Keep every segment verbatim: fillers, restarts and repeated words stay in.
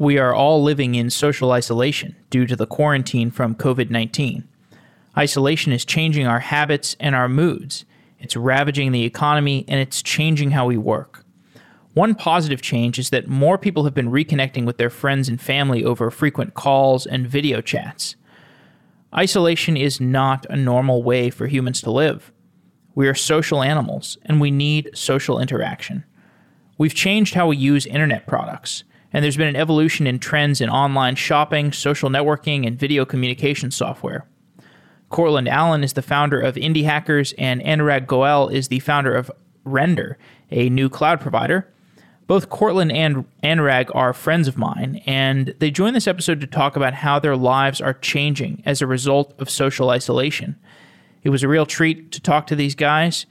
we are all living in social isolation due to the quarantine from COVID nineteen. Isolation is changing our habits and our moods. It's ravaging the economy, and it's changing how we work. One positive change is that more people have been reconnecting with their friends and family over frequent calls and video chats. Isolation is not a normal way for humans to live. We are social animals, and we need social interaction. We've changed how we use internet products, and there's been an evolution in trends in online shopping, social networking, and video communication software. Courtland Allen is the founder of Indie Hackers, and Anurag Goel is the founder of Render, a new cloud provider. Both Courtland and Anurag are friends of mine, and they joined this episode to talk about how their lives are changing as a result of social isolation. It was a real treat to talk to these guys,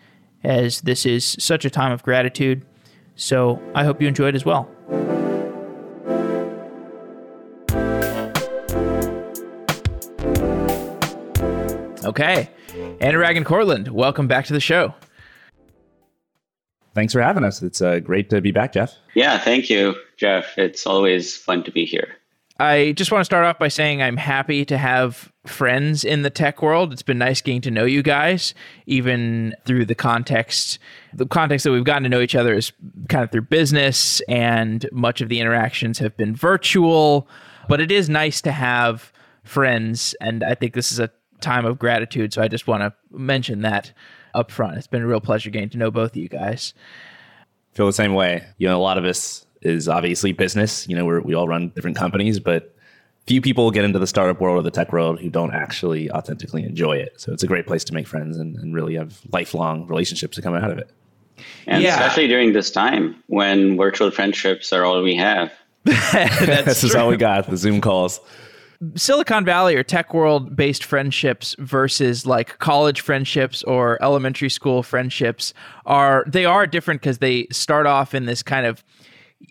as this is such a time of gratitude. So I hope you enjoyed as well. Okay. Anurag and Courtland, welcome back to the show. Thanks for having us. It's uh, great to be back, Jeff. Yeah, thank you, Jeff. It's always fun to be here. I just want to start off by saying I'm happy to have friends in the tech world. It's been nice getting to know you guys, even through the context. The context that we've gotten to know each other is kind of through business, and much of the interactions have been virtual. But it is nice to have friends, and I think this is a time of gratitude, so I just want to mention that up front. It's been a real pleasure getting to know both of you guys. Feel the same way. You know, a lot of us is obviously business. You know, we we all run different companies, but few people get into the startup world or the tech world who don't actually authentically enjoy it. So it's a great place to make friends and, and really have lifelong relationships to come out of it. And yeah. Especially during this time when virtual friendships are all we have. This true. Is all we got, the Zoom calls. Silicon Valley or tech world based friendships versus like college friendships or elementary school friendships are, they are different because they start off in this kind of,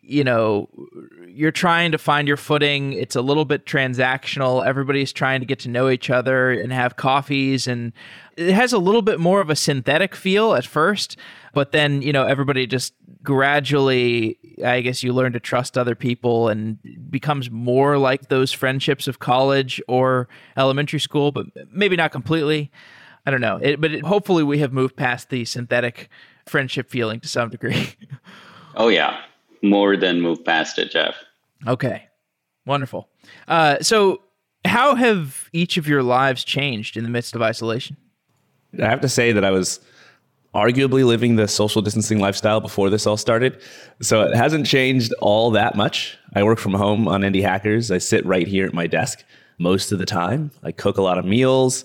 you know, you're trying to find your footing. It's a little bit transactional. Everybody's trying to get to know each other and have coffees. And it has a little bit more of a synthetic feel at first, but then, you know, everybody just gradually, I guess you learn to trust other people and becomes more like those friendships of college or elementary school, but maybe not completely. I don't know. It, but it, hopefully we have moved past the synthetic friendship feeling to some degree. Oh, yeah. More than move past it, Jeff. Okay. Wonderful. Uh, so how have each of your lives changed in the midst of isolation? I have to say that I was arguably living the social distancing lifestyle before this all started. So it hasn't changed all that much. I work from home on Indie Hackers. I sit right here at my desk most of the time. I cook a lot of meals.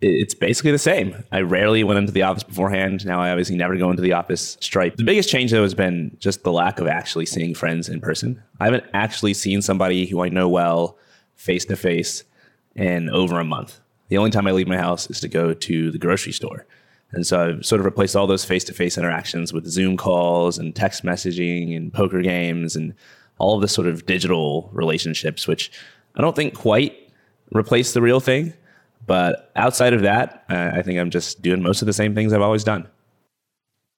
It's basically the same. I rarely went into the office beforehand. Now I obviously never go into the office. Stripe. The biggest change, though, has been just the lack of actually seeing friends in person. I haven't actually seen somebody who I know well face-to-face in over a month. The only time I leave my house is to go to the grocery store. And so I've sort of replaced all those face-to-face interactions with Zoom calls and text messaging and poker games and all of the sort of digital relationships, which I don't think quite replace the real thing. But outside of that, uh, I think I'm just doing most of the same things I've always done.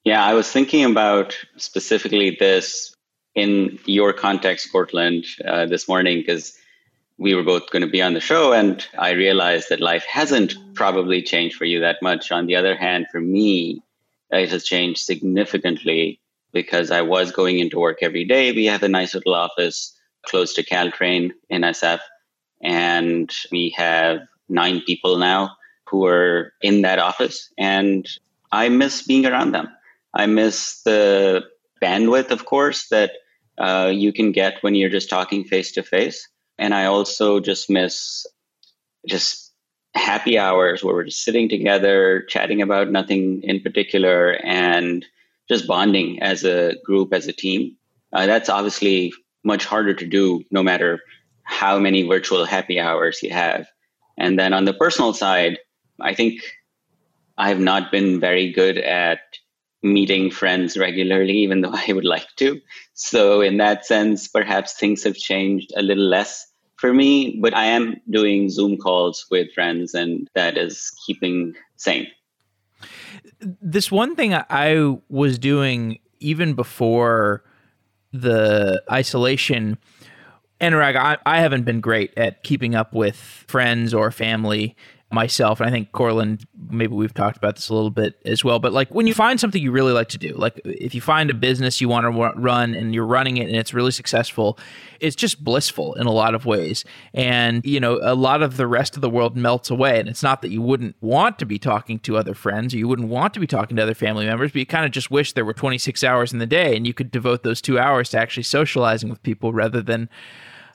Yeah, I was thinking about specifically this in your context, Courtland, uh, this morning, because we were both going to be on the show. And I realized that life hasn't probably changed for you that much. On the other hand, for me, it has changed significantly because I was going into work every day. We have a nice little office close to Caltrain in S F, and we have nine people now who are in that office. And I miss being around them. I miss the bandwidth, of course, that uh, you can get when you're just talking face to face. And I also just miss just happy hours where we're just sitting together, chatting about nothing in particular, and just bonding as a group, as a team. Uh, that's obviously much harder to do no matter how many virtual happy hours you have. And then on the personal side, I think I've not been very good at meeting friends regularly, even though I would like to. So in that sense, perhaps things have changed a little less for me, but I am doing Zoom calls with friends, and that is keeping sane. This one thing I was doing even before the isolation, Anurag, I, I haven't been great at keeping up with friends or family myself. And I think Courtland, maybe we've talked about this a little bit as well, but like when you find something you really like to do, like if you find a business you want to run and you're running it and it's really successful, it's just blissful in a lot of ways. And, you know, a lot of the rest of the world melts away. And it's not that you wouldn't want to be talking to other friends or you wouldn't want to be talking to other family members, but you kind of just wish there were twenty-six hours in the day and you could devote those two hours to actually socializing with people rather than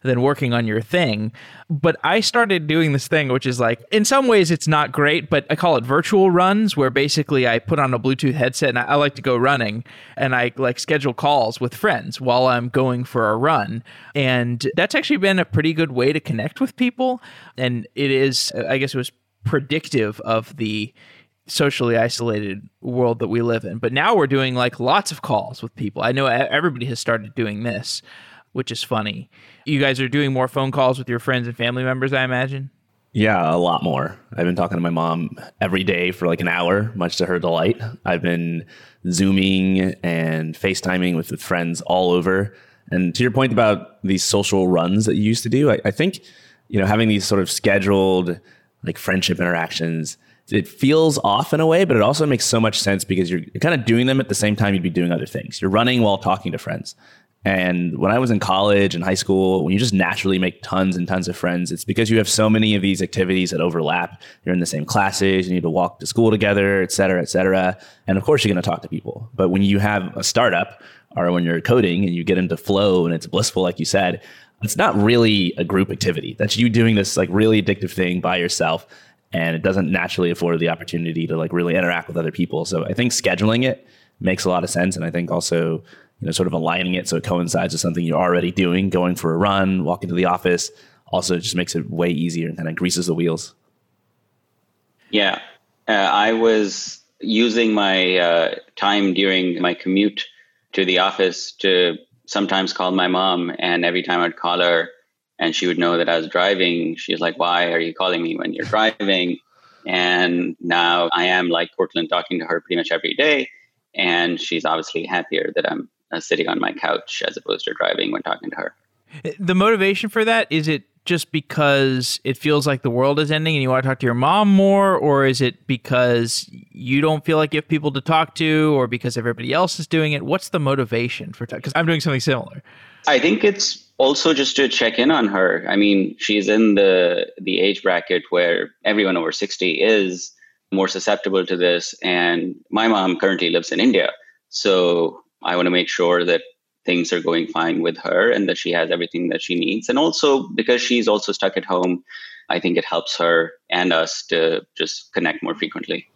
than working on your thing. But I started doing this thing, which is like, in some ways it's not great, but I call it virtual runs, where basically I put on a Bluetooth headset and I, I like to go running and I like schedule calls with friends while I'm going for a run. And that's actually been a pretty good way to connect with people. And it is, I guess it was predictive of the socially isolated world that we live in. But now we're doing like lots of calls with people. I know everybody has started doing this, which is funny. You guys are doing more phone calls with your friends and family members, I imagine? Yeah, a lot more. I've been talking to my mom every day for like an hour, much to her delight. I've been Zooming and FaceTiming with friends all over. And to your point about these social runs that you used to do, I, I think, you know, having these sort of scheduled like friendship interactions, it feels off in a way, but it also makes so much sense because you're kind of doing them at the same time you'd be doing other things. You're running while talking to friends. And when I was in college and high school, when you just naturally make tons and tons of friends, it's because you have so many of these activities that overlap. You're in the same classes, you need to walk to school together, et cetera, et cetera. And of course, you're going to talk to people. But when you have a startup or when you're coding and you get into flow and it's blissful, like you said, it's not really a group activity. That's you doing this like really addictive thing by yourself. And it doesn't naturally afford the opportunity to like really interact with other people. So I think scheduling it makes a lot of sense. And I think also, you know, sort of aligning it so it coincides with something you're already doing, going for a run, walking to the office, also just makes it way easier and kind of greases the wheels. Yeah, uh, I was using my uh, time during my commute to the office to sometimes call my mom. And every time I'd call her and she would know that I was driving, she's like, why are you calling me when you're driving? And now I am, like Courtland, talking to her pretty much every day. And she's obviously happier that I'm uh, sitting on my couch as opposed to driving when talking to her. The motivation for that, is it just because it feels like the world is ending and you want to talk to your mom more? Or is it because you don't feel like you have people to talk to or because everybody else is doing it? What's the motivation for talking? Because I'm doing something similar. I think it's also just to check in on her. I mean, she's in the the age bracket where everyone over sixty is more susceptible to this. And my mom currently lives in India. So I want to make sure that things are going fine with her and that she has everything that she needs. And also because she's also stuck at home, I think it helps her and us to just connect more frequently.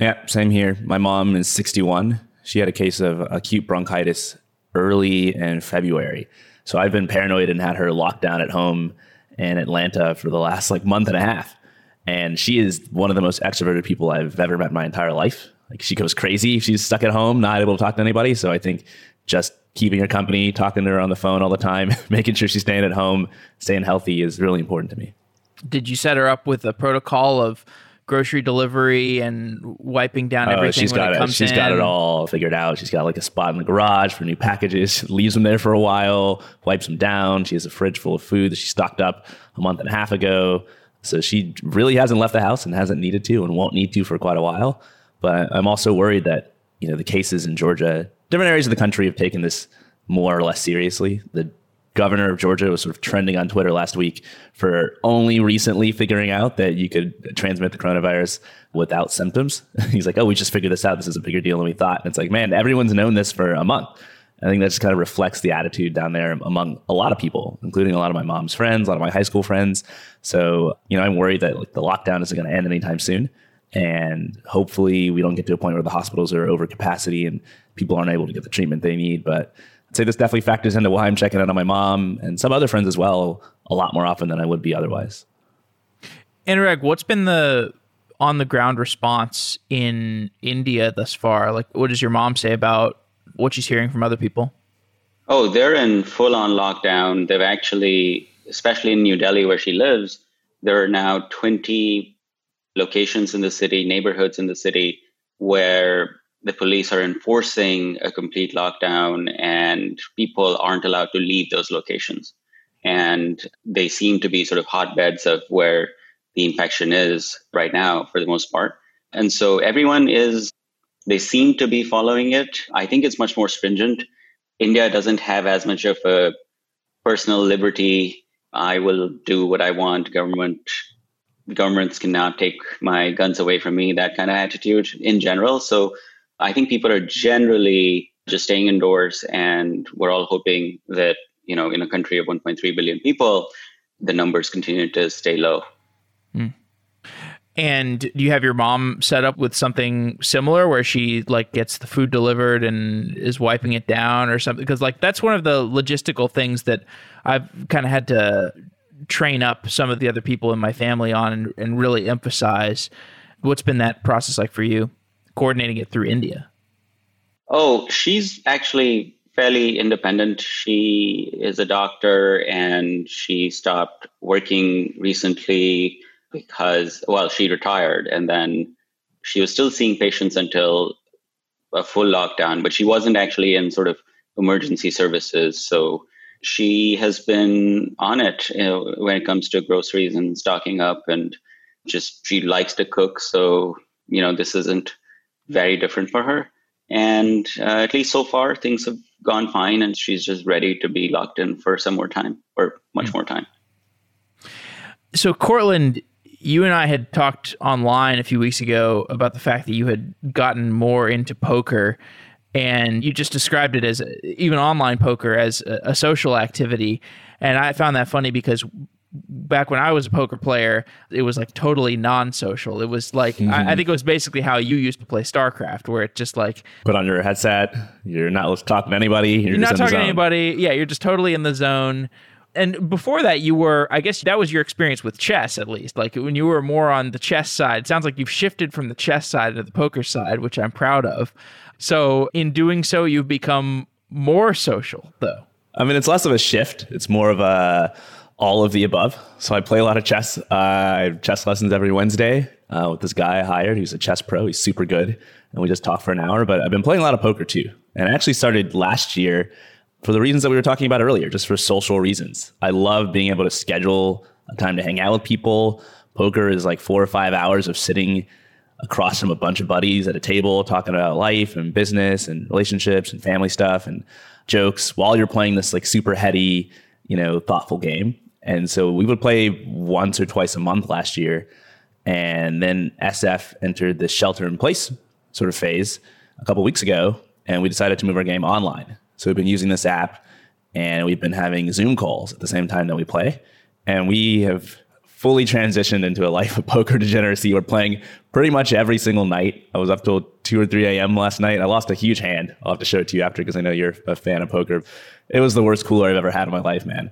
Yeah, same here. My mom is sixty-one. She had a case of acute bronchitis early in February. So I've been paranoid and had her locked down at home in Atlanta for the last like month and a half. And she is one of the most extroverted people I've ever met in my entire life. Like, she goes crazy. She's stuck at home, not able to talk to anybody. So I think just keeping her company, talking to her on the phone all the time, making sure she's staying at home, staying healthy is really important to me. Did you set her up with a protocol of grocery delivery and wiping down everything? Oh, she's got it. She's got it all figured out. She's got like a spot in the garage for new packages. She leaves them there for a while, wipes them down. She has a fridge full of food that she stocked up a month and a half ago. So she really hasn't left the house and hasn't needed to and won't need to for quite a while. But I'm also worried that, you know, the cases in Georgia, different areas of the country have taken this more or less seriously. The governor of Georgia was sort of trending on Twitter last week for only recently figuring out that you could transmit the coronavirus without symptoms. He's like, oh, we just figured this out. This is a bigger deal than we thought. And it's like, man, everyone's known this for a month. I think that just kind of reflects the attitude down there among a lot of people, including a lot of my mom's friends, a lot of my high school friends. So, you know, I'm worried that like, the lockdown isn't going to end anytime soon. And hopefully we don't get to a point where the hospitals are over capacity and people aren't able to get the treatment they need. But I'd say this definitely factors into why I'm checking in on my mom and some other friends as well a lot more often than I would be otherwise. Anurag, what's been the on-the-ground response in India thus far? Like, what does your mom say about what she's hearing from other people? Oh, they're in full-on lockdown. They've actually, especially in New Delhi where she lives, there are now twenty locations in the city, neighborhoods in the city, where the police are enforcing a complete lockdown and people aren't allowed to leave those locations. And they seem to be sort of hotbeds of where the infection is right now for the most part. And so everyone is, they seem to be following it. I think it's much more stringent. India doesn't have as much of a personal liberty. I will do what I want. Government, governments cannot take my guns away from me, that kind of attitude in general. So I think people are generally just staying indoors, and we're all hoping that, you know, in a country of one point three billion people, the numbers continue to stay low. Mm. And do you have your mom set up with something similar where she like gets the food delivered and is wiping it down or something? Because like that's one of the logistical things that I've kind of had to train up some of the other people in my family on and, and really emphasize. What's been that process like for you, coordinating it through India? Oh, she's actually fairly independent. She is a doctor and she stopped working recently because, well, she retired, and then she was still seeing patients until a full lockdown, but she wasn't actually in sort of emergency services. So she has been on it, you know, when it comes to groceries and stocking up, and just she likes to cook. So, you know, this isn't very different for her. And uh, at least so far, things have gone fine, and she's just ready to be locked in for some more time, or much mm-hmm. more time. So Courtland, you and I had talked online a few weeks ago about the fact that you had gotten more into poker, and you just described it as, even online poker, as a, a social activity. And I found that funny because back when I was a poker player, it was like totally non-social. It was like, mm-hmm. I, I think it was basically how you used to play StarCraft, where it just like... Put on your headset, you're not talking to anybody. You're, you're not talking to anybody. Yeah, you're just totally in the zone. And before that, you were, I guess that was your experience with chess, at least. Like when you were more on the chess side, it sounds like you've shifted from the chess side to the poker side, which I'm proud of. So in doing so, you've become more social, though. I mean, it's less of a shift. It's more of a all of the above. So I play a lot of chess. Uh, I have chess lessons every Wednesday uh, with this guy I hired. He's a chess pro. He's super good. And we just talk for an hour. But I've been playing a lot of poker, too. And I actually started last year for the reasons that we were talking about earlier, just for social reasons. I love being able to schedule a time to hang out with people. Poker is like four or five hours of sitting across from a bunch of buddies at a table, talking about life and business and relationships and family stuff and jokes while you're playing this like super heady, you know, thoughtful game. And so we would play once or twice a month last year. And then S F entered the shelter in place sort of phase a couple of weeks ago, and we decided to move our game online. So we've been using this app, and we've been having Zoom calls at the same time that we play. And we have fully transitioned into a life of poker degeneracy. We're playing pretty much every single night. I was up till two or three a.m. last night. I lost a huge hand. I'll have to show it to you after because I know you're a fan of poker. It was the worst cooler I've ever had in my life, man.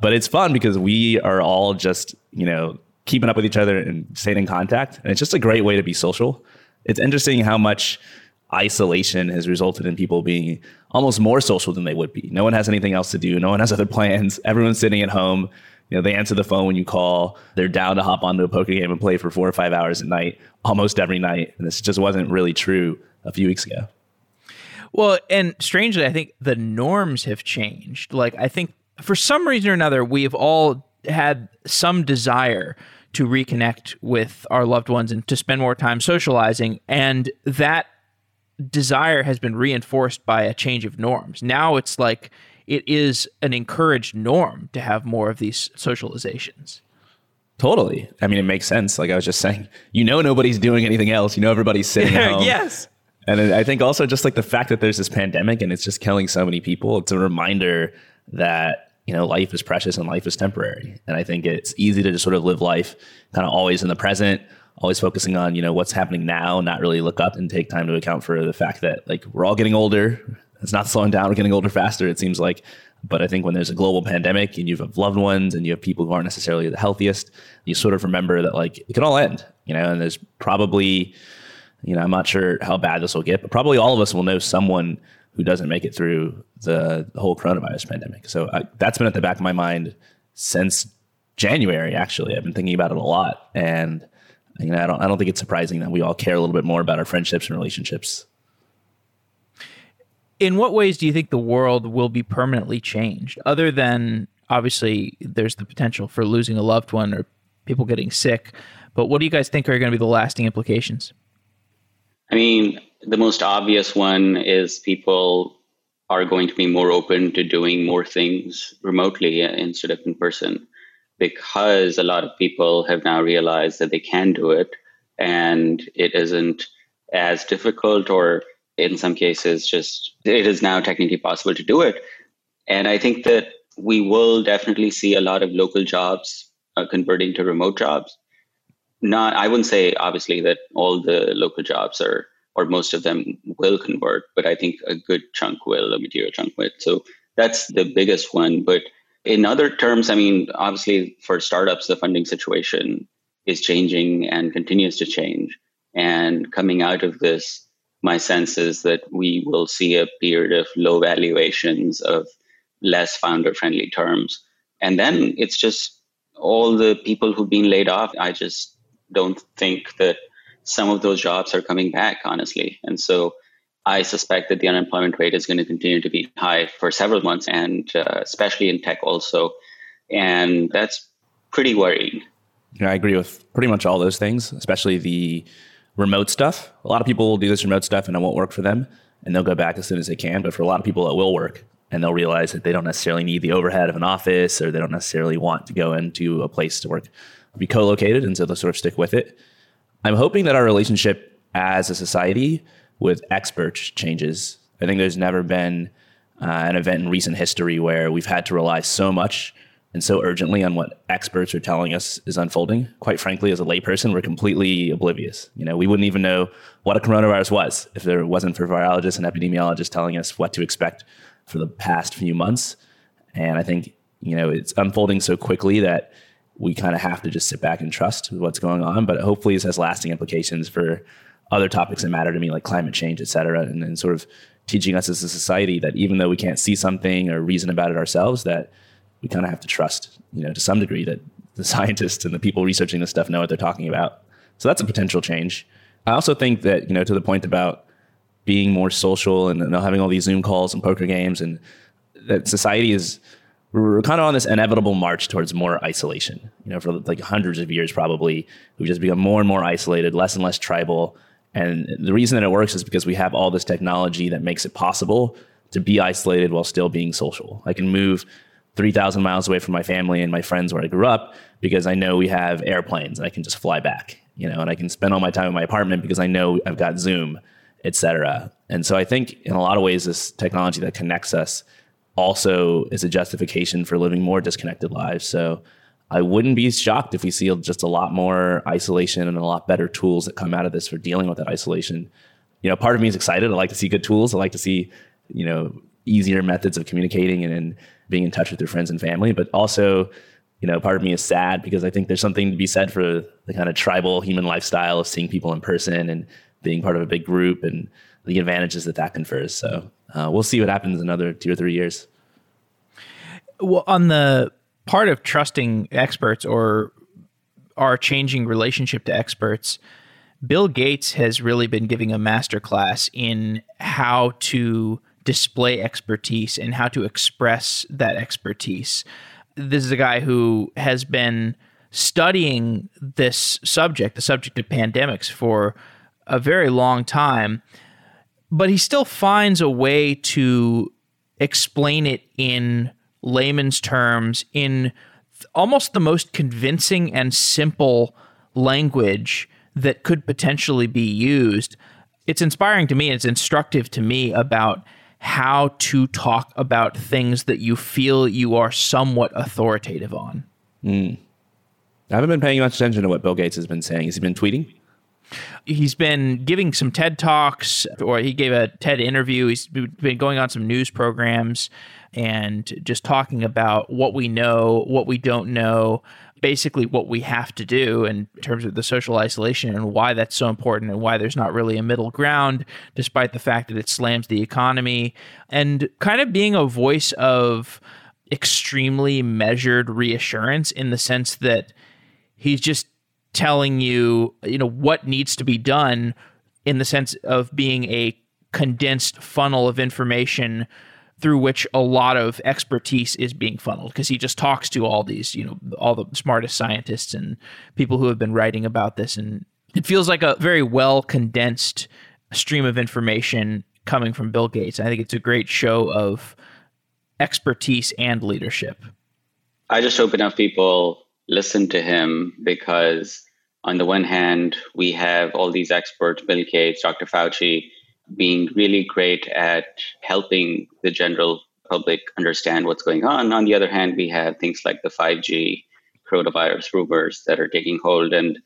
But it's fun because we are all just, you know, keeping up with each other and staying in contact. And it's just a great way to be social. It's interesting how much isolation has resulted in people being almost more social than they would be. No one has anything else to do. No one has other plans. Everyone's sitting at home. You know, they answer the phone when you call. They're down to hop onto a poker game and play for four or five hours at night, almost every night. And this just wasn't really true a few weeks ago. Well, and strangely, I think the norms have changed. Like, I think for some reason or another, we've all had some desire to reconnect with our loved ones and to spend more time socializing. And that desire has been reinforced by a change of norms. Now it's like it is an encouraged norm to have more of these socializations. Totally. I mean, it makes sense. Like I was just saying, you know, nobody's doing anything else. You know, everybody's sitting at home. Yes. And I think also just like the fact that there's this pandemic and it's just killing so many people, it's a reminder that, you know, life is precious and life is temporary. And I think it's easy to just sort of live life kind of always in the present, always focusing on, you know, what's happening now, not really look up and take time to account for the fact that like we're all getting older. It's not slowing down. We're getting older faster, it seems like. But I think when there's a global pandemic and you have loved ones and you have people who aren't necessarily the healthiest, you sort of remember that like it can all end, you know, and there's probably, you know, I'm not sure how bad this will get, but probably all of us will know someone who doesn't make it through the, the whole coronavirus pandemic. So I, that's been at the back of my mind since January, actually. I've been thinking about it a lot. And You know, I don't. I don't think it's surprising that we all care a little bit more about our friendships and relationships. In what ways do you think the world will be permanently changed, other than obviously there's the potential for losing a loved one or people getting sick, but what do you guys think are going to be the lasting implications? I mean, the most obvious one is people are going to be more open to doing more things remotely instead of in person, because a lot of people have now realized that they can do it and it isn't as difficult, or in some cases just it is now technically possible to do it. And I think that we will definitely see a lot of local jobs uh, converting to remote jobs. Not, I wouldn't say obviously that all the local jobs are, or most of them will convert, but I think a good chunk will, a material chunk will. So that's the biggest one. But in other terms, I mean, obviously for startups, the funding situation is changing and continues to change. And coming out of this, my sense is that we will see a period of low valuations, of less founder-friendly terms. And then it's just all the people who've been laid off. I just don't think that some of those jobs are coming back, honestly. And so I suspect that the unemployment rate is going to continue to be high for several months, and uh, especially in tech also. And that's pretty worrying. Yeah, I agree with pretty much all those things, especially the remote stuff. A lot of people will do this remote stuff and it won't work for them, and they'll go back as soon as they can. But for a lot of people, it will work. And they'll realize that they don't necessarily need the overhead of an office, or they don't necessarily want to go into a place to work, be co-located. And so they'll sort of stick with it. I'm hoping that our relationship as a society with experts changes. I think there's never been uh, an event in recent history where we've had to rely so much and so urgently on what experts are telling us is unfolding. Quite frankly, as a layperson, we're completely oblivious. You know, we wouldn't even know what a coronavirus was if there wasn't for virologists and epidemiologists telling us what to expect for the past few months. And I think, you know, it's unfolding so quickly that we kind of have to just sit back and trust what's going on. But hopefully this has lasting implications for other topics that matter to me, like climate change, et cetera, and, and sort of teaching us as a society that even though we can't see something or reason about it ourselves, that we kind of have to trust, you know, to some degree that the scientists and the people researching this stuff know what they're talking about. So that's a potential change. I also think that, you know, to the point about being more social and, and having all these Zoom calls and poker games, and that society is, we're kind of on this inevitable march towards more isolation. You know, for like hundreds of years, probably, we've just become more and more isolated, less and less tribal. And the reason that it works is because we have all this technology that makes it possible to be isolated while still being social. I can move three thousand miles away from my family and my friends where I grew up because I know we have airplanes and I can just fly back, you know, and I can spend all my time in my apartment because I know I've got Zoom, et cetera. And so I think in a lot of ways, this technology that connects us also is a justification for living more disconnected lives. So I wouldn't be shocked if we see just a lot more isolation and a lot better tools that come out of this for dealing with that isolation. You know, part of me is excited. I like to see good tools. I like to see, you know, easier methods of communicating and, and being in touch with your friends and family. But also, you know, part of me is sad because I think there's something to be said for the kind of tribal human lifestyle of seeing people in person and being part of a big group and the advantages that that confers. So uh, we'll see what happens in another two or three years. Well, on the part of trusting experts or our changing relationship to experts, Bill Gates has really been giving a masterclass in how to display expertise and how to express that expertise. This is a guy who has been studying this subject, the subject of pandemics, for a very long time, but he still finds a way to explain it in layman's terms, in almost the most convincing and simple language that could potentially be used. It's inspiring to me, it's instructive to me about how to talk about things that you feel you are somewhat authoritative on. Mm. I haven't been paying much attention to what Bill Gates has been saying. Has he been tweeting? He's been giving some TED Talks, or he gave a TED interview. He's been going on some news programs and just talking about what we know, what we don't know, basically what we have to do in terms of the social isolation and why that's so important and why there's not really a middle ground, despite the fact that it slams the economy, and kind of being a voice of extremely measured reassurance in the sense that he's just telling you, you know, what needs to be done in the sense of being a condensed funnel of information through which a lot of expertise is being funneled, because he just talks to all these, you know, all the smartest scientists and people who have been writing about this. And it feels like a very well condensed stream of information coming from Bill Gates. I think it's a great show of expertise and leadership. I just hope enough people listen to him, because on the one hand, we have all these experts, Bill Gates, Doctor Fauci, being really great at helping the general public understand what's going on. On the other hand, we have things like the five G coronavirus rumors that are taking hold. And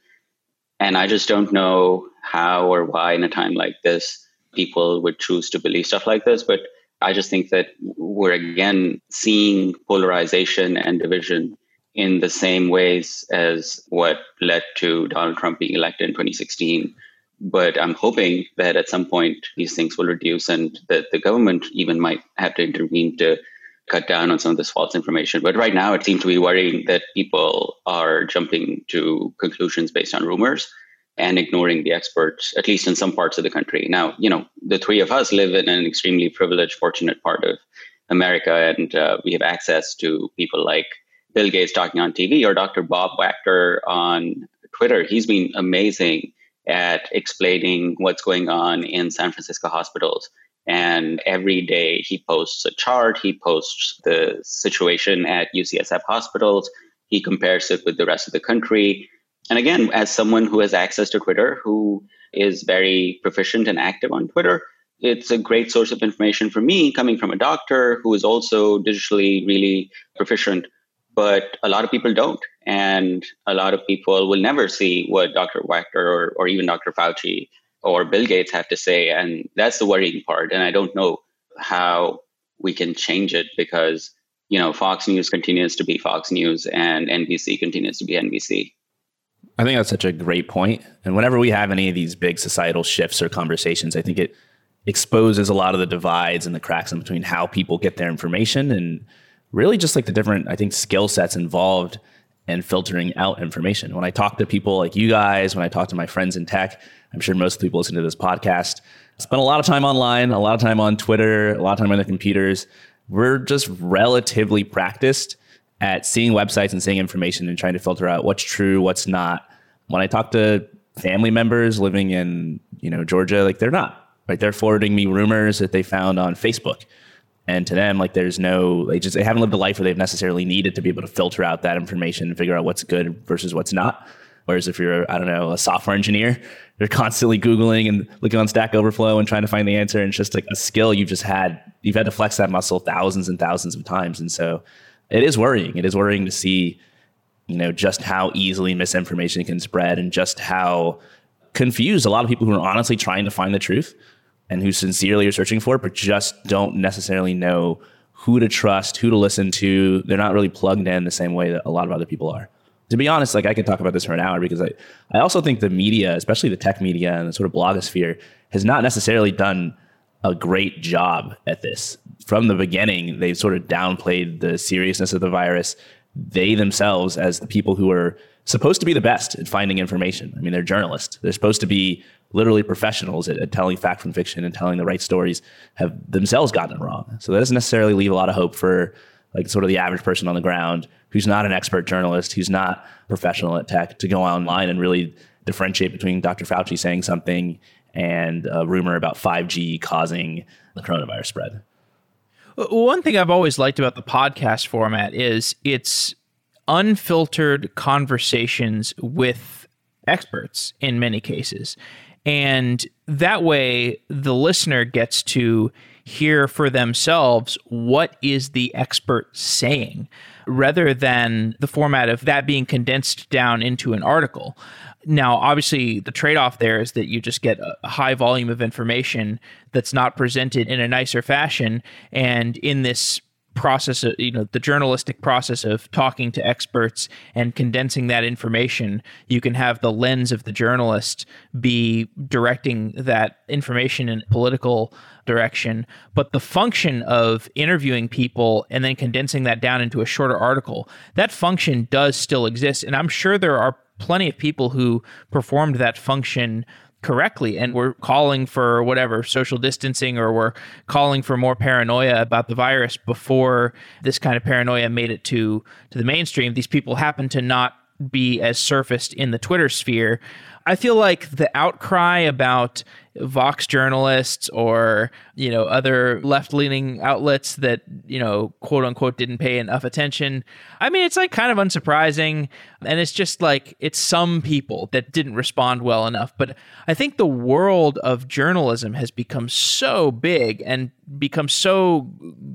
and I just don't know how or why in a time like this, people would choose to believe stuff like this. But I just think that we're again seeing polarization and division in the same ways as what led to Donald Trump being elected in twenty sixteen. But I'm hoping that at some point these things will reduce, and that the government even might have to intervene to cut down on some of this false information. But right now it seems to be worrying that people are jumping to conclusions based on rumors and ignoring the experts, at least in some parts of the country. Now, you know, the three of us live in an extremely privileged, fortunate part of America, and uh, we have access to people like Bill Gates talking on T V or Doctor Bob Wachter on Twitter. He's been amazing at explaining what's going on in San Francisco hospitals. And every day he posts a chart, he posts the situation at U C S F hospitals, he compares it with the rest of the country. And again, as someone who has access to Twitter, who is very proficient and active on Twitter, it's a great source of information for me, coming from a doctor who is also digitally really proficient. But a lot of people don't. And a lot of people will never see what Doctor Wachter or, or even Doctor Fauci or Bill Gates have to say. And that's the worrying part. And I don't know how we can change it, because, you know, Fox News continues to be Fox News and N B C continues to be N B C. I think that's such a great point. And whenever we have any of these big societal shifts or conversations, I think it exposes a lot of the divides and the cracks in between how people get their information, and really just like the different, I think, skill sets involved in filtering out information. When I talk to people like you guys, when I talk to my friends in tech, I'm sure most people listening to this podcast spend a lot of time online, a lot of time on Twitter, a lot of time on their computers. We're just relatively practiced at seeing websites and seeing information and trying to filter out what's true, what's not. When I talk to family members living in, you know, Georgia, like, they're not, right? They're forwarding me rumors that they found on Facebook. And to them, like, there's no, they just, they haven't lived a life where they've necessarily needed to be able to filter out that information and figure out what's good versus what's not. Whereas if you're, I don't know, a software engineer, you're constantly Googling and looking on Stack Overflow and trying to find the answer. And it's just like a skill you've just had, you've had to flex that muscle thousands and thousands of times. And so it is worrying. It is worrying to see, you know, just how easily misinformation can spread, and just how confused a lot of people who are honestly trying to find the truth and who sincerely are searching for it, but just don't necessarily know who to trust, who to listen to. They're not really plugged in the same way that a lot of other people are. To be honest, like, I could talk about this for an hour, because I, I also think the media, especially the tech media and the sort of blogosphere, has not necessarily done a great job at this. From the beginning, they've sort of downplayed the seriousness of the virus. They themselves, as the people who are supposed to be the best at finding information. I mean, they're journalists. They're supposed to be literally professionals at, at telling fact from fiction and telling the right stories, have themselves gotten it wrong. So that doesn't necessarily leave a lot of hope for, like, sort of the average person on the ground who's not an expert journalist, who's not professional at tech, to go online and really differentiate between Doctor Fauci saying something and a rumor about five G causing the coronavirus spread. One thing I've always liked about the podcast format is it's unfiltered conversations with experts in many cases. And that way, the listener gets to hear for themselves what is the expert saying, rather than the format of that being condensed down into an article. Now, obviously, the trade-off there is that you just get a high volume of information that's not presented in a nicer fashion. And in this process, you know, the journalistic process of talking to experts and condensing that information, you can have the lens of the journalist be directing that information in political direction. But the function of interviewing people and then condensing that down into a shorter article, that function does still exist. And I'm sure there are plenty of people who performed that function correctly, and we're calling for whatever social distancing, or we're calling for more paranoia about the virus before this kind of paranoia made it to to the mainstream. These people happen to not be as surfaced in the Twitter sphere. I feel like the outcry about Vox journalists or, you know, other left-leaning outlets that, you know, quote unquote, didn't pay enough attention. I mean, it's like kind of unsurprising. And it's just like, it's some people that didn't respond well enough. But I think the world of journalism has become so big and become so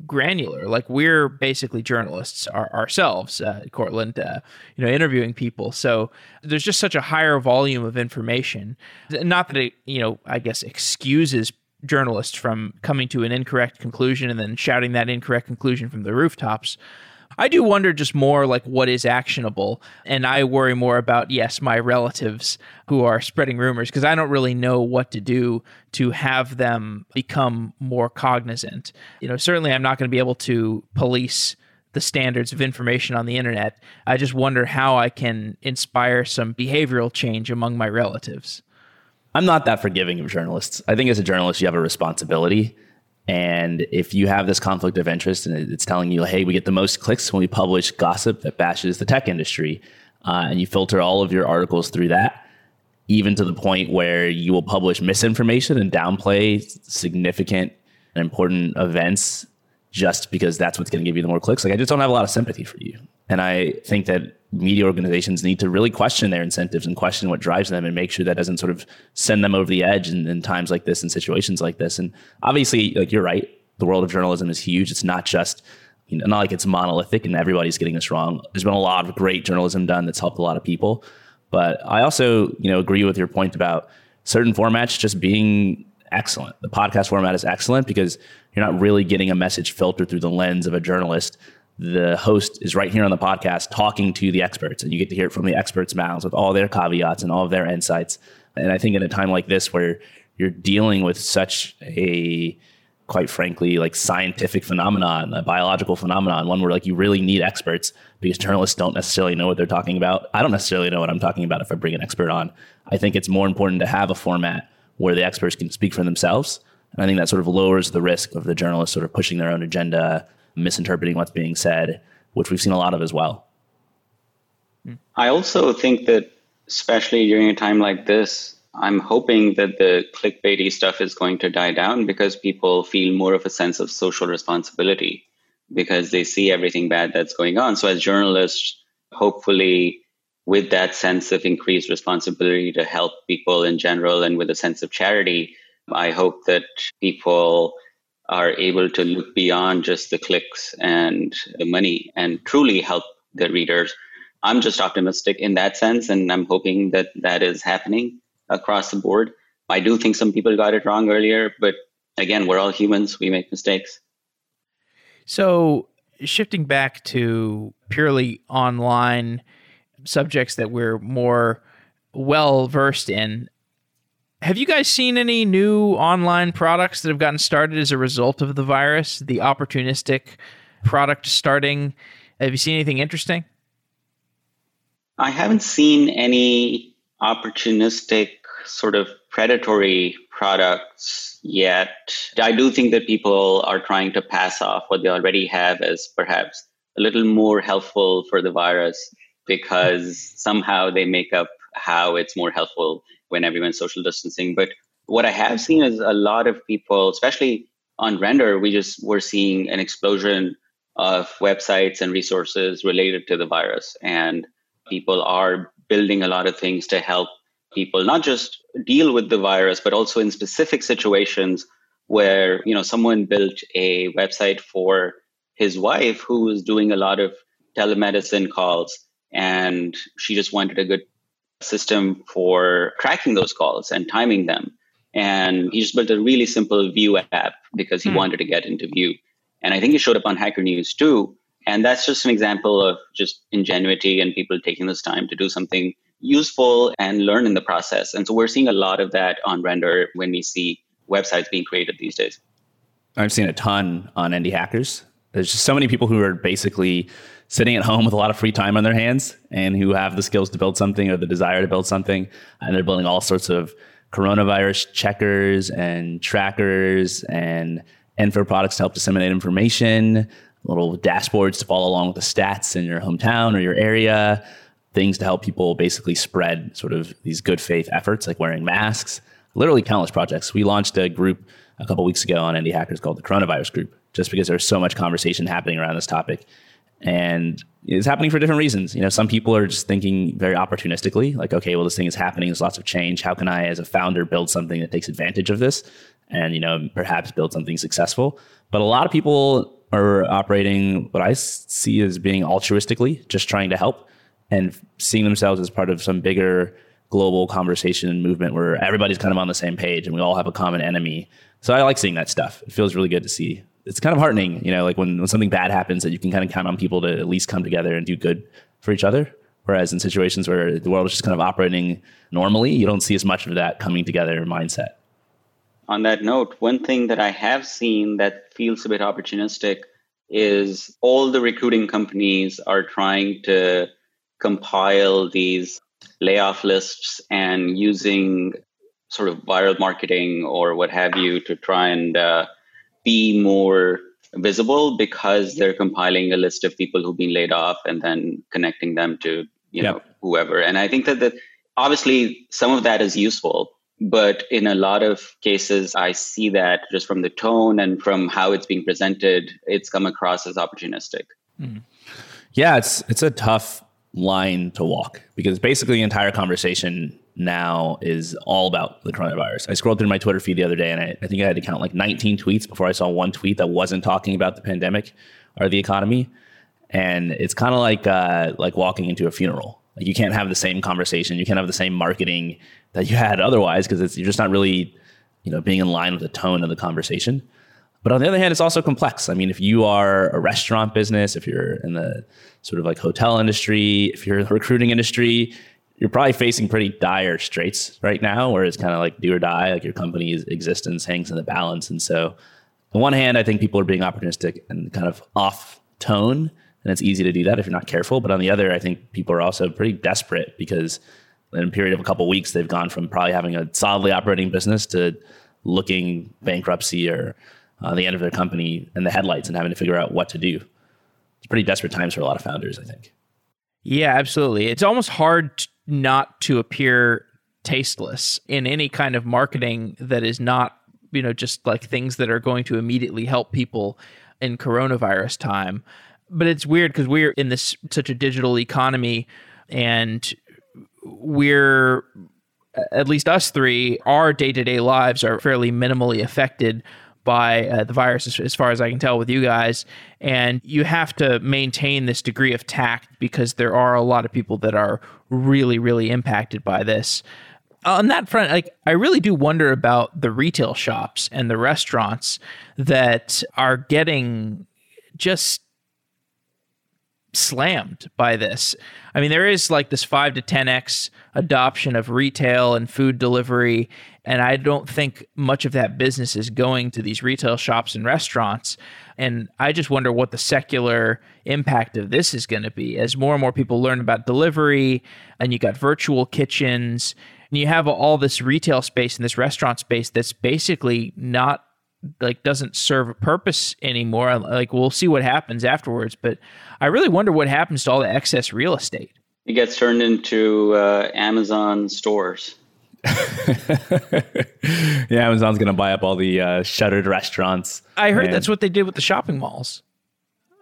granular. Like, we're basically journalists our, ourselves, uh, Courtland, uh, you know, interviewing people. So there's just such a higher volume of information. Not that it, you know, I guess excuses journalists from coming to an incorrect conclusion and then shouting that incorrect conclusion from the rooftops. I do wonder just more like what is actionable. And I worry more about, yes, my relatives who are spreading rumors, because I don't really know what to do to have them become more cognizant. You know, certainly I'm not going to be able to police the standards of information on the internet. I just wonder how I can inspire some behavioral change among my relatives. I'm not that forgiving of journalists. I think as a journalist, you have a responsibility. And if you have this conflict of interest and it's telling you, hey, we get the most clicks when we publish gossip that bashes the tech industry, uh, and you filter all of your articles through that, even to the point where you will publish misinformation and downplay significant and important events just because that's what's going to give you the more clicks. Like, I just don't have a lot of sympathy for you. And I think that media organizations need to really question their incentives and question what drives them and make sure that doesn't sort of send them over the edge in, in times like this and situations like this. And obviously, like, you're right, the world of journalism is huge. It's not just, you know, not like it's monolithic and everybody's getting this wrong. There's been a lot of great journalism done that's helped a lot of people. But I also, you know, agree with your point about certain formats just being excellent. The podcast format is excellent because you're not really getting a message filtered through the lens of a journalist. The host is right here on the podcast talking to the experts, and you get to hear it from the experts' mouths with all their caveats and all of their insights. And I think in a time like this where you're dealing with such a, quite frankly, like scientific phenomenon, a biological phenomenon, one where like you really need experts because journalists don't necessarily know what they're talking about. I don't necessarily know what I'm talking about if I bring an expert on. I think it's more important to have a format where the experts can speak for themselves. And I think that sort of lowers the risk of the journalists sort of pushing their own agenda, misinterpreting what's being said, which we've seen a lot of as well. I also think that, especially during a time like this, I'm hoping that the clickbaity stuff is going to die down because people feel more of a sense of social responsibility because they see everything bad that's going on. So as journalists, hopefully with that sense of increased responsibility to help people in general and with a sense of charity, I hope that people are able to look beyond just the clicks and the money and truly help the readers. I'm just optimistic in that sense, and I'm hoping that that is happening across the board. I do think some people got it wrong earlier, but again, we're all humans. We make mistakes. So shifting back to purely online subjects that we're more well-versed in, have you guys seen any new online products that have gotten started as a result of the virus, the opportunistic product starting? Have you seen anything interesting? I haven't seen any opportunistic sort of predatory products yet. I do think that people are trying to pass off what they already have as perhaps a little more helpful for the virus because somehow they make up how it's more helpful when everyone's social distancing. But what I have seen is a lot of people, especially on Render, we just were seeing an explosion of websites and resources related to the virus. And people are building a lot of things to help people not just deal with the virus, but also in specific situations where, you know, someone built a website for his wife who was doing a lot of telemedicine calls, and she just wanted a good system for tracking those calls and timing them. And he just built a really simple Vue app because he mm. wanted to get into Vue. And I think it showed up on Hacker News too. And that's just an example of just ingenuity and people taking this time to do something useful and learn in the process. And so we're seeing a lot of that on Render when we see websites being created these days. I've seen a ton on Indie Hackers. There's just so many people who are basically sitting at home with a lot of free time on their hands and who have the skills to build something or the desire to build something. And they're building all sorts of coronavirus checkers and trackers and info products to help disseminate information, little dashboards to follow along with the stats in your hometown or your area, things to help people basically spread sort of these good faith efforts like wearing masks, literally countless projects. We launched a group a couple of weeks ago on Indie Hackers called the Coronavirus Group, just because there's so much conversation happening around this topic. And it's happening for different reasons. You know, some people are just thinking very opportunistically, like, okay, well, this thing is happening. There's lots of change. How can I, as a founder, build something that takes advantage of this and, you know, perhaps build something successful? But a lot of people are operating what I see as being altruistically, just trying to help and seeing themselves as part of some bigger global conversation and movement where everybody's kind of on the same page and we all have a common enemy. So I like seeing that stuff. It feels really good to see. It's kind of heartening, you know, like when, when something bad happens that you can kind of count on people to at least come together and do good for each other. Whereas in situations where the world is just kind of operating normally, you don't see as much of that coming together mindset. On that note, one thing that I have seen that feels a bit opportunistic is all the recruiting companies are trying to compile these layoff lists and using sort of viral marketing or what have you to try and uh, be more visible, because they're compiling a list of people who've been laid off and then connecting them to, you yep. know, whoever. And I think that the, obviously some of that is useful, but in a lot of cases, I see that just from the tone and from how it's being presented, it's come across as opportunistic. Mm. Yeah, it's it's a tough line to walk, because basically the entire conversation now is all about the coronavirus. I scrolled through my Twitter feed the other day and I, I think I had to count like nineteen tweets before I saw one tweet that wasn't talking about the pandemic or the economy. And it's kind of like uh, like walking into a funeral. Like you can't have the same conversation. You can't have the same marketing that you had otherwise, because you're just not really, you know, being in line with the tone of the conversation. But on the other hand, it's also complex. I mean, if you are a restaurant business, if you're in the sort of like hotel industry, if you're in the recruiting industry, you're probably facing pretty dire straits right now, where it's kind of like do or die, like your company's existence hangs in the balance. And so on one hand, I think people are being opportunistic and kind of off tone, and it's easy to do that if you're not careful. But on the other, I think people are also pretty desperate, because in a period of a couple of weeks, they've gone from probably having a solidly operating business to looking bankruptcy or Uh, the end of their company in the headlights and having to figure out what to do. It's pretty desperate times for a lot of founders, I think. Yeah, absolutely. It's almost hard t- not to appear tasteless in any kind of marketing that is not, you know, just like things that are going to immediately help people in coronavirus time. But it's weird because we're in this such a digital economy, and we're, at least us three, our day-to-day lives are fairly minimally affected by uh, the virus, as, as far as I can tell with you guys. And you have to maintain this degree of tact, because there are a lot of people that are really, really impacted by this. On that front, like, I really do wonder about the retail shops and the restaurants that are getting just slammed by this. I mean, there is like this five to ten x adoption of retail and food delivery, and I don't think much of that business is going to these retail shops and restaurants. And I just wonder what the secular impact of this is going to be, as more and more people learn about delivery, and you got virtual kitchens, and you have all this retail space and this restaurant space that's basically not like doesn't serve a purpose anymore. Like, we'll see what happens afterwards, but I really wonder what happens to all the excess real estate. It gets turned into uh, Amazon stores. Yeah, Amazon's going to buy up all the uh, shuttered restaurants. I heard and- that's what they did with the shopping malls.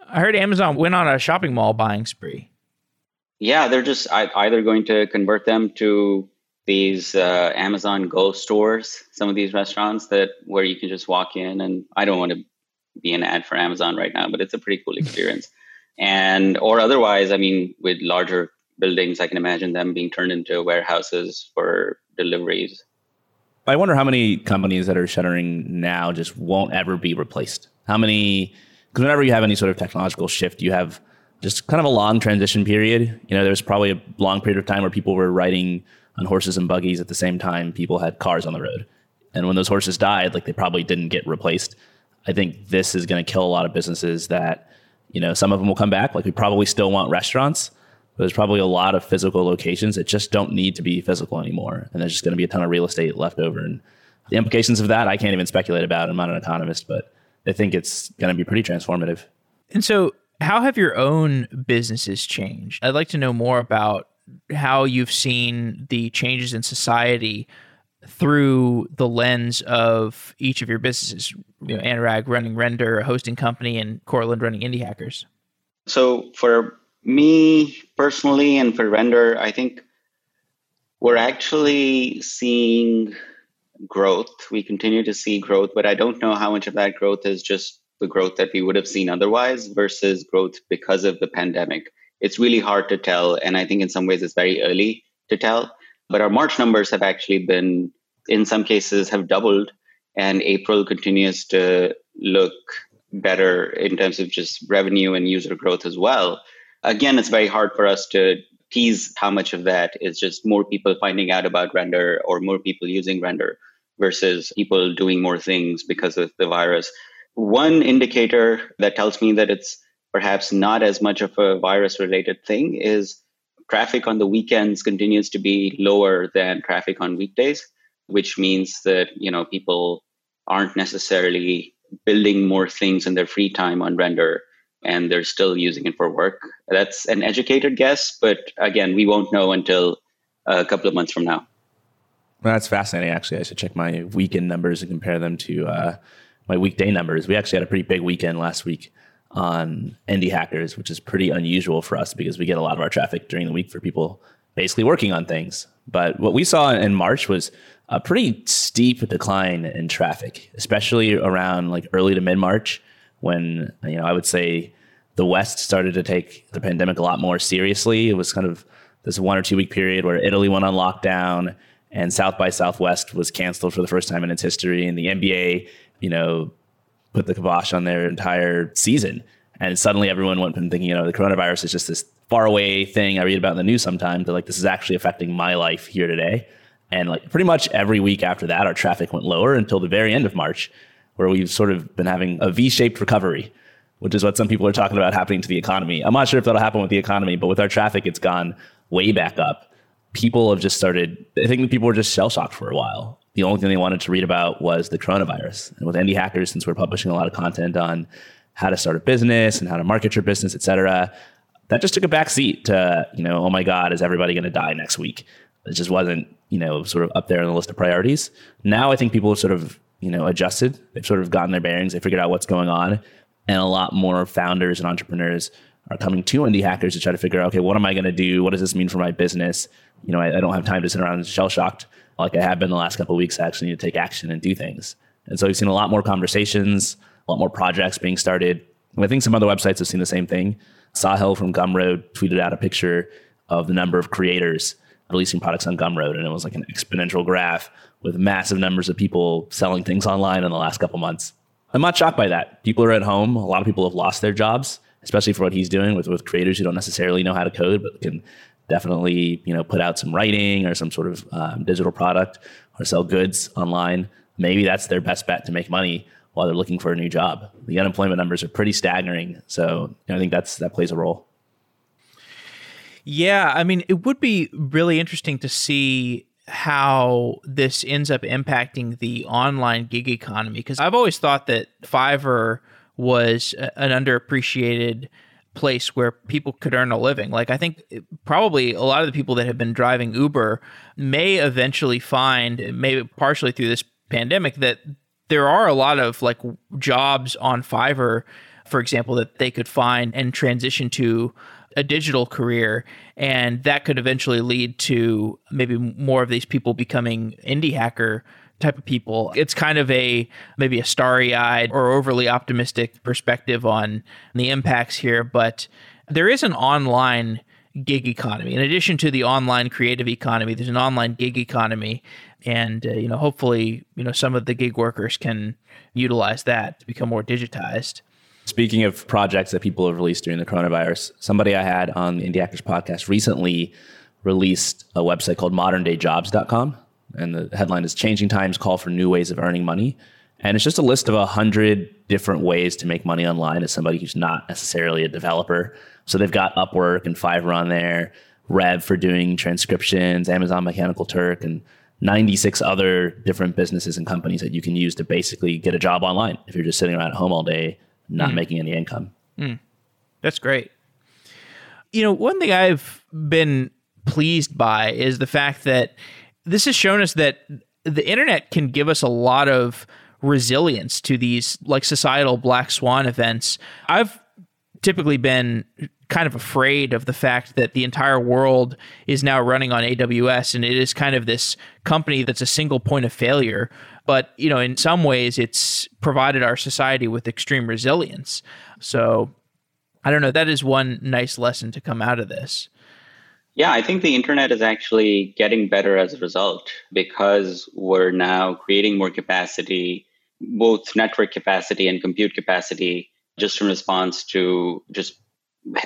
I heard Amazon went on a shopping mall buying spree. Yeah, they're just either going to convert them to these uh, Amazon Go stores, some of these restaurants that where you can just walk in. And I don't want to be an ad for Amazon right now, but it's a pretty cool experience. And or otherwise, I mean, with larger buildings, I can imagine them being turned into warehouses for deliveries. I wonder how many companies that are shuttering now just won't ever be replaced. How many, because whenever you have any sort of technological shift, you have just kind of a long transition period. You know, there's probably a long period of time where people were riding on horses and buggies at the same time people had cars on the road. And when those horses died, like, they probably didn't get replaced. I think this is going to kill a lot of businesses that, you know, some of them will come back. Like, we probably still want restaurants, But there's probably a lot of physical locations that just don't need to be physical anymore. And there's just going to be a ton of real estate left over. And the implications of that, I can't even speculate about. I'm not an economist, but I think it's going to be pretty transformative. And so how have your own businesses changed? I'd like to know more about how you've seen the changes in society through the lens of each of your businesses, you know, Anurag running Render, a hosting company, and Courtland running Indie Hackers. So for me personally and for Render, I think we're actually seeing growth. We continue to see growth, but I don't know how much of that growth is just the growth that we would have seen otherwise versus growth because of the pandemic. It's really hard to tell. And I think in some ways it's very early to tell. But our March numbers have actually been, in some cases, have doubled. And April continues to look better in terms of just revenue and user growth as well. Again, it's very hard for us to tease how much of that is just more people finding out about Render or more people using Render versus people doing more things because of the virus. One indicator that tells me that it's perhaps not as much of a virus-related thing is traffic on the weekends continues to be lower than traffic on weekdays, which means that, you know, people aren't necessarily building more things in their free time on Render, and they're still using it for work. That's an educated guess, but again, we won't know until a couple of months from now. Well, that's fascinating, actually. I should check my weekend numbers and compare them to uh, my weekday numbers. We actually had a pretty big weekend last week on Indie Hackers, which is pretty unusual for us because we get a lot of our traffic during the week for people basically working on things. But what we saw in March was a pretty steep decline in traffic, especially around like early to mid-March when, you know, I would say the West started to take the pandemic a lot more seriously. It was kind of this one or two week period where Italy went on lockdown and South by Southwest was canceled for the first time in its history. And the N B A, you know, put the kibosh on their entire season. And suddenly everyone went from thinking, you know, the coronavirus is just this faraway thing I read about in the news sometimes to like, this is actually affecting my life here today. And like pretty much every week after that, our traffic went lower until the very end of March, where we've sort of been having a V-shaped recovery, which is what some people are talking about happening to the economy. I'm not sure if that'll happen with the economy, but with our traffic, it's gone way back up. People have just started, I think people were just shell-shocked for a while. The only thing they wanted to read about was the coronavirus. And with Indie Hackers, since we're publishing a lot of content on how to start a business and how to market your business, et cetera, that just took a back seat to, you know, oh my God, is everybody going to die next week? It just wasn't, you know, sort of up there on the list of priorities. Now I think people have sort of, you know, adjusted. They've sort of gotten their bearings. They figured out what's going on. And a lot more founders and entrepreneurs are coming to Indie Hackers to try to figure out, okay, what am I going to do? What does this mean for my business? You know, I, I don't have time to sit around shell-shocked like I have been the last couple of weeks. I actually need to take action and do things. And so we've seen a lot more conversations, a lot more projects being started. And I think some other websites have seen the same thing. Sahil from Gumroad tweeted out a picture of the number of creators releasing products on Gumroad, and it was like an exponential graph with massive numbers of people selling things online in the last couple months. I'm not shocked by that. People are at home. A lot of people have lost their jobs, especially for what he's doing with, with creators who don't necessarily know how to code, but can definitely, you know, put out some writing or some sort of um, digital product or sell goods online. Maybe that's their best bet to make money while they're looking for a new job. The unemployment numbers are pretty staggering. So you know, I think that's that plays a role. Yeah, I mean, it would be really interesting to see how this ends up impacting the online gig economy, because I've always thought that Fiverr was an underappreciated place where people could earn a living. Like, I think probably a lot of the people that have been driving Uber may eventually find, maybe partially through this pandemic, that there are a lot of like jobs on Fiverr, for example, that they could find and transition to a digital career. And that could eventually lead to maybe more of these people becoming indie hacker type of people. It's kind of a maybe a starry-eyed or overly optimistic perspective on the impacts here, but there is an online gig economy. In addition to the online creative economy, there's an online gig economy, and uh, you know, hopefully, you know, some of the gig workers can utilize that to become more digitized. Speaking of projects that people have released during the coronavirus, somebody I had on the Indie Hackers podcast recently released a website called modern day jobs dot com. And the headline is Changing Times Call for New Ways of Earning Money. And it's just a list of a hundred different ways to make money online as somebody who's not necessarily a developer. So they've got Upwork and Fiverr on there, Rev for doing transcriptions, Amazon Mechanical Turk, and ninety-six other different businesses and companies that you can use to basically get a job online if you're just sitting around at home all day, not mm. making any income. Mm. That's great. You know, one thing I've been pleased by is the fact that this has shown us that the internet can give us a lot of resilience to these like societal black swan events. I've typically been kind of afraid of the fact that the entire world is now running on A W S, and it is kind of this company that's a single point of failure. But, you know, in some ways it's provided our society with extreme resilience. So I don't know, that is one nice lesson to come out of this. Yeah, I think the internet is actually getting better as a result, because we're now creating more capacity, both network capacity and compute capacity, just in response to just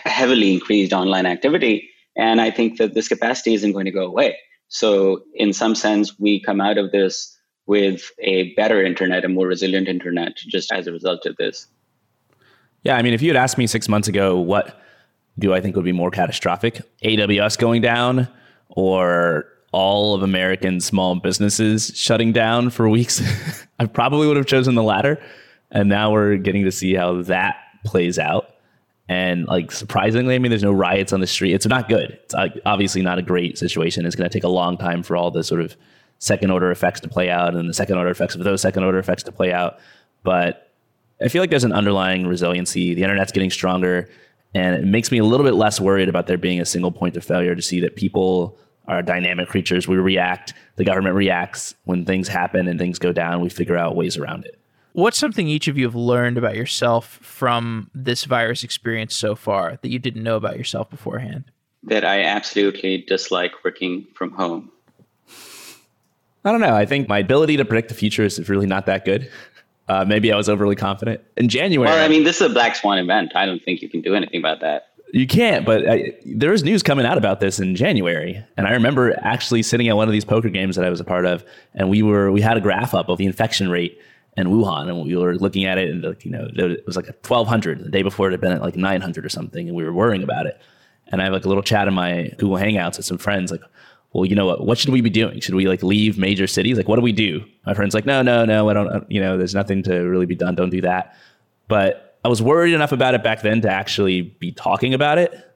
heavily increased online activity. And I think that this capacity isn't going to go away. So in some sense, we come out of this with a better internet, a more resilient internet, just as a result of this. Yeah, I mean, if you had asked me six months ago what do I think would be more catastrophic, A W S going down or all of American small businesses shutting down for weeks, I probably would have chosen the latter. And now we're getting to see how that plays out. And like, surprisingly, I mean, there's no riots on the street. It's not good. It's obviously not a great situation. It's going to take a long time for all the sort of second order effects to play out and the second order effects of those second order effects to play out. But I feel like there's an underlying resiliency. The internet's getting stronger. And it makes me a little bit less worried about there being a single point of failure, to see that people are dynamic creatures. We react. The government reacts. When things happen and things go down, we figure out ways around it. What's something each of you have learned about yourself from this virus experience so far that you didn't know about yourself beforehand? That I absolutely dislike working from home. I don't know. I think my ability to predict the future is really not that good. Uh, maybe I was overly confident in January. Well, I mean, this is a black swan event. I don't think you can do anything about that. You can't, but I, there is news coming out about this in January. And I remember actually sitting at one of these poker games that I was a part of, and we were we had a graph up of the infection rate in Wuhan, and we were looking at it, and like, you know, it was like twelve hundred. The day before it had been at like nine hundred or something, and we were worrying about it. And I have like a little chat in my Google Hangouts with some friends, like, well, you know what, what should we be doing? Should we like leave major cities? Like, what do we do? My friend's like, no, no, no, I don't, you know, there's nothing to really be done. Don't do that. But I was worried enough about it back then to actually be talking about it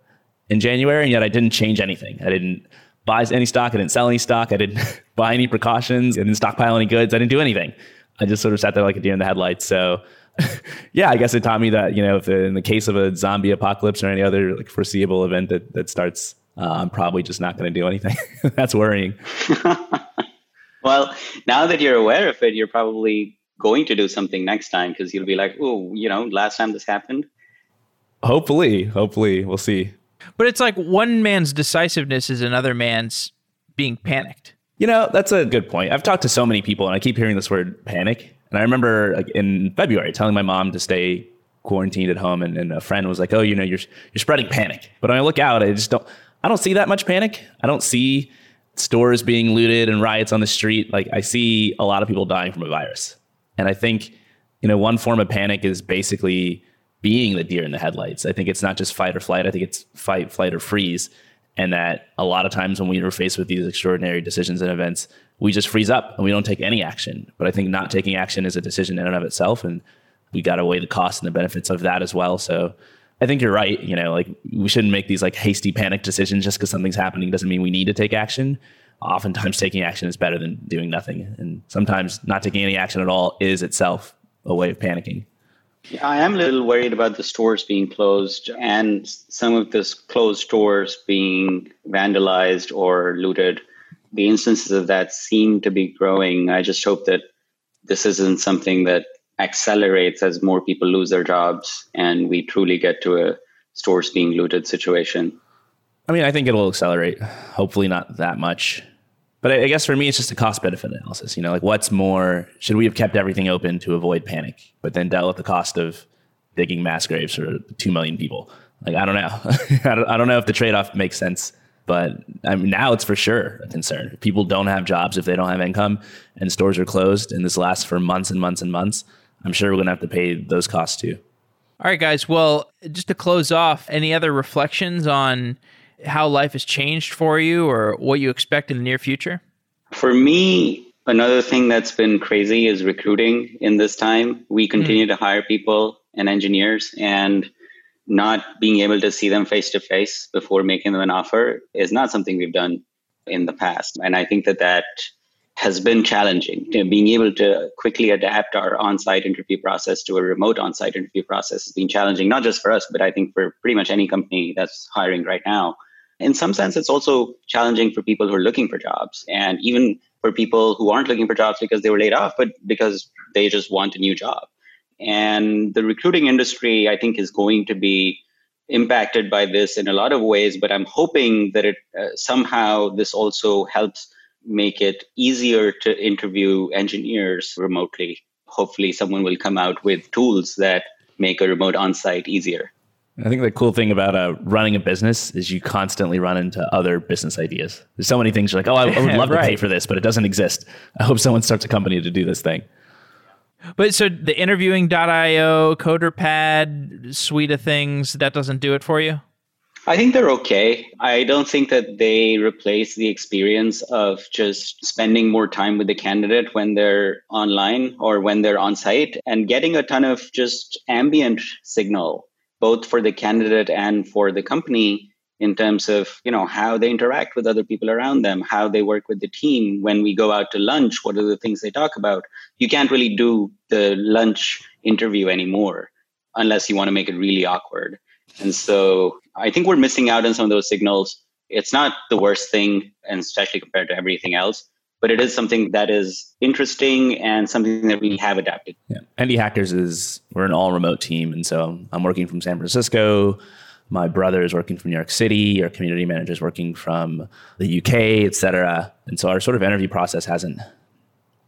in January. And yet I didn't change anything. I didn't buy any stock. I didn't sell any stock. I didn't buy any precautions. I didn't stockpile any goods. I didn't do anything. I just sort of sat there like a deer in the headlights. So yeah, I guess it taught me that, you know, if in the case of a zombie apocalypse or any other like foreseeable event that, that starts, Uh, I'm probably just not going to do anything. That's worrying. Well, now that you're aware of it, you're probably going to do something next time, because you'll be like, oh, you know, last time this happened. Hopefully, hopefully we'll see. But it's like one man's decisiveness is another man's being panicked. You know, that's a good point. I've talked to so many people and I keep hearing this word panic. And I remember like, in February telling my mom to stay quarantined at home. And, and a friend was like, oh, you know, you're you're spreading panic. But when I look out, I just don't. I don't see that much panic. I don't see stores being looted and riots on the street. Like, I see a lot of people dying from a virus. And I think, you know, one form of panic is basically being the deer in the headlights. I think it's not just fight or flight. I think it's fight, flight, or freeze. And that a lot of times when we are faced with these extraordinary decisions and events, we just freeze up and we don't take any action. But I think not taking action is a decision in and of itself. And we got to weigh the costs and the benefits of that as well. So I think you're right. You know, like, we shouldn't make these like hasty panic decisions just because something's happening doesn't mean we need to take action. Oftentimes taking action is better than doing nothing. And sometimes not taking any action at all is itself a way of panicking. Yeah, I am a little worried about the stores being closed and some of this closed stores being vandalized or looted. The instances of that seem to be growing. I just hope that this isn't something that accelerates as more people lose their jobs and we truly get to a stores being looted situation. I mean, I think it'll accelerate, hopefully not that much. But I guess for me, it's just a cost benefit analysis. You know, like, what's more, should we have kept everything open to avoid panic, but then dealt with the cost of digging mass graves for two million people? Like, I don't know. I don't know if the trade-off makes sense. But I mean, now it's for sure a concern. People don't have jobs if they don't have income, and stores are closed, and this lasts for months and months and months. I'm sure we're going to have to pay those costs too. All right, guys. Well, just to close off, any other reflections on how life has changed for you or what you expect in the near future? For me, another thing that's been crazy is recruiting in this time. We continue mm. to hire people and engineers, and not being able to see them face to face before making them an offer is not something we've done in the past. And I think that that has been challenging. You know, being able to quickly adapt our on-site interview process to a remote on-site interview process has been challenging, not just for us, but I think for pretty much any company that's hiring right now. In some sense, it's also challenging for people who are looking for jobs, and even for people who aren't looking for jobs because they were laid off, but because they just want a new job. And the recruiting industry, I think, is going to be impacted by this in a lot of ways, but I'm hoping that it uh, somehow this also helps make it easier to interview engineers remotely. Hopefully someone will come out with tools that make a remote on-site easier. I think the cool thing about uh, running a business is you constantly run into other business ideas. There's so many things you're like, oh, I, I would love right. to pay for this, but it doesn't exist. I hope someone starts a company to do this thing. But so the interviewing dot io, CoderPad suite of things, that doesn't do it for you? I think they're okay. I don't think that they replace the experience of just spending more time with the candidate when they're online or when they're on site and getting a ton of just ambient signal, both for the candidate and for the company in terms of, you know, how they interact with other people around them, how they work with the team. When we go out to lunch, what are the things they talk about? You can't really do the lunch interview anymore unless you want to make it really awkward. And so I think we're missing out on some of those signals. It's not the worst thing, and especially compared to everything else, but it is something that is interesting and something that we have adapted. Yeah. Indie Hackers is, we're an all remote team. And so I'm working from San Francisco. My brother is working from New York City. Our community manager is working from the U K, et cetera. And so our sort of interview process hasn't,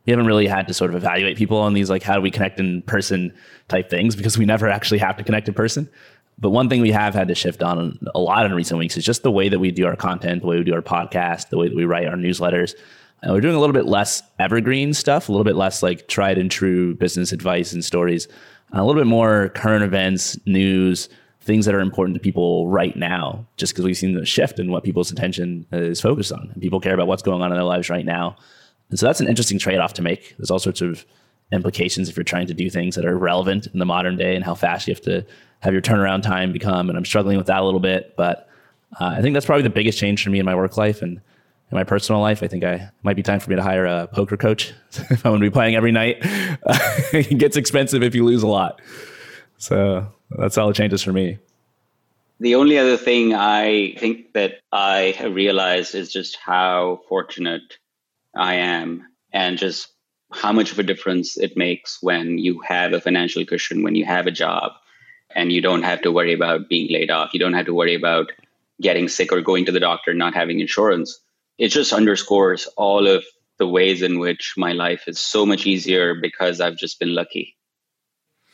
we haven't really had to sort of evaluate people on these, like, how do we connect in person type things, because we never actually have to connect in person. But one thing we have had to shift on a lot in recent weeks is just the way that we do our content, the way we do our podcast, the way that we write our newsletters. And we're doing a little bit less evergreen stuff, a little bit less like tried and true business advice and stories, and a little bit more current events, news, things that are important to people right now, just because we've seen the shift in what people's attention is focused on. And people care about what's going on in their lives right now. And so that's an interesting trade-off to make. There's all sorts of implications if you're trying to do things that are relevant in the modern day and how fast you have to have your turnaround time become. And I'm struggling with that a little bit, but uh, I think that's probably the biggest change for me in my work life. And in my personal life, I think I it might be time for me to hire a poker coach. If I'm going to be playing every night, it gets expensive if you lose a lot. So that's all it changes for me. The only other thing I think that I have realized is just how fortunate I am and just how much of a difference it makes when you have a financial cushion, when you have a job and you don't have to worry about being laid off. You don't have to worry about getting sick or going to the doctor, not having insurance. It just underscores all of the ways in which my life is so much easier because I've just been lucky.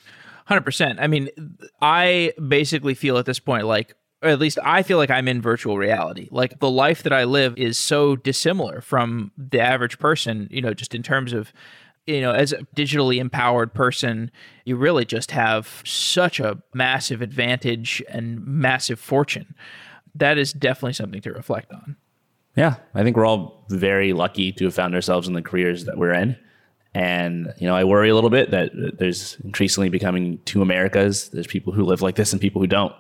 one hundred percent. I mean, I basically feel at this point like, or at least I feel like I'm in virtual reality. Like the life that I live is so dissimilar from the average person, you know, just in terms of, you know, as a digitally empowered person, you really just have such a massive advantage and massive fortune. That is definitely something to reflect on. Yeah, I think we're all very lucky to have found ourselves in the careers that we're in. And, you know, I worry a little bit that there's increasingly becoming two Americas. There's people who live like this and people who don't.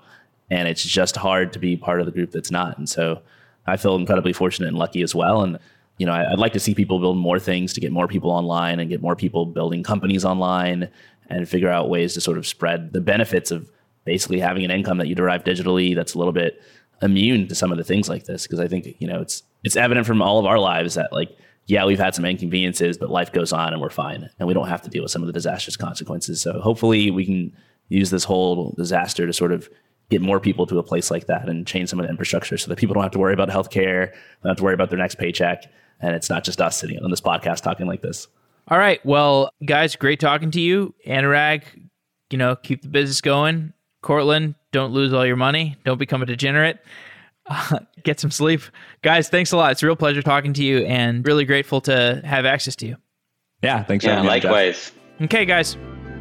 And it's just hard to be part of the group that's not. And so I feel incredibly fortunate and lucky as well. And, you know, I'd like to see people build more things to get more people online and get more people building companies online and figure out ways to sort of spread the benefits of basically having an income that you derive digitally that's a little bit immune to some of the things like this. Because I think, you know, it's it's evident from all of our lives that, like, yeah, we've had some inconveniences, but life goes on and we're fine. And we don't have to deal with some of the disastrous consequences. So hopefully we can use this whole disaster to sort of get more people to a place like that and change some of the infrastructure so that people don't have to worry about healthcare, don't have to worry about their next paycheck. And it's not just us sitting on this podcast talking like this. All right. Well, guys, great talking to you. Anurag, you know, keep the business going. Courtland, don't lose all your money. Don't become a degenerate. Uh, get some sleep. Guys, thanks a lot. It's a real pleasure talking to you and really grateful to have access to you. Yeah, thanks. Yeah, for having likewise. Me, Jeff. Okay, guys.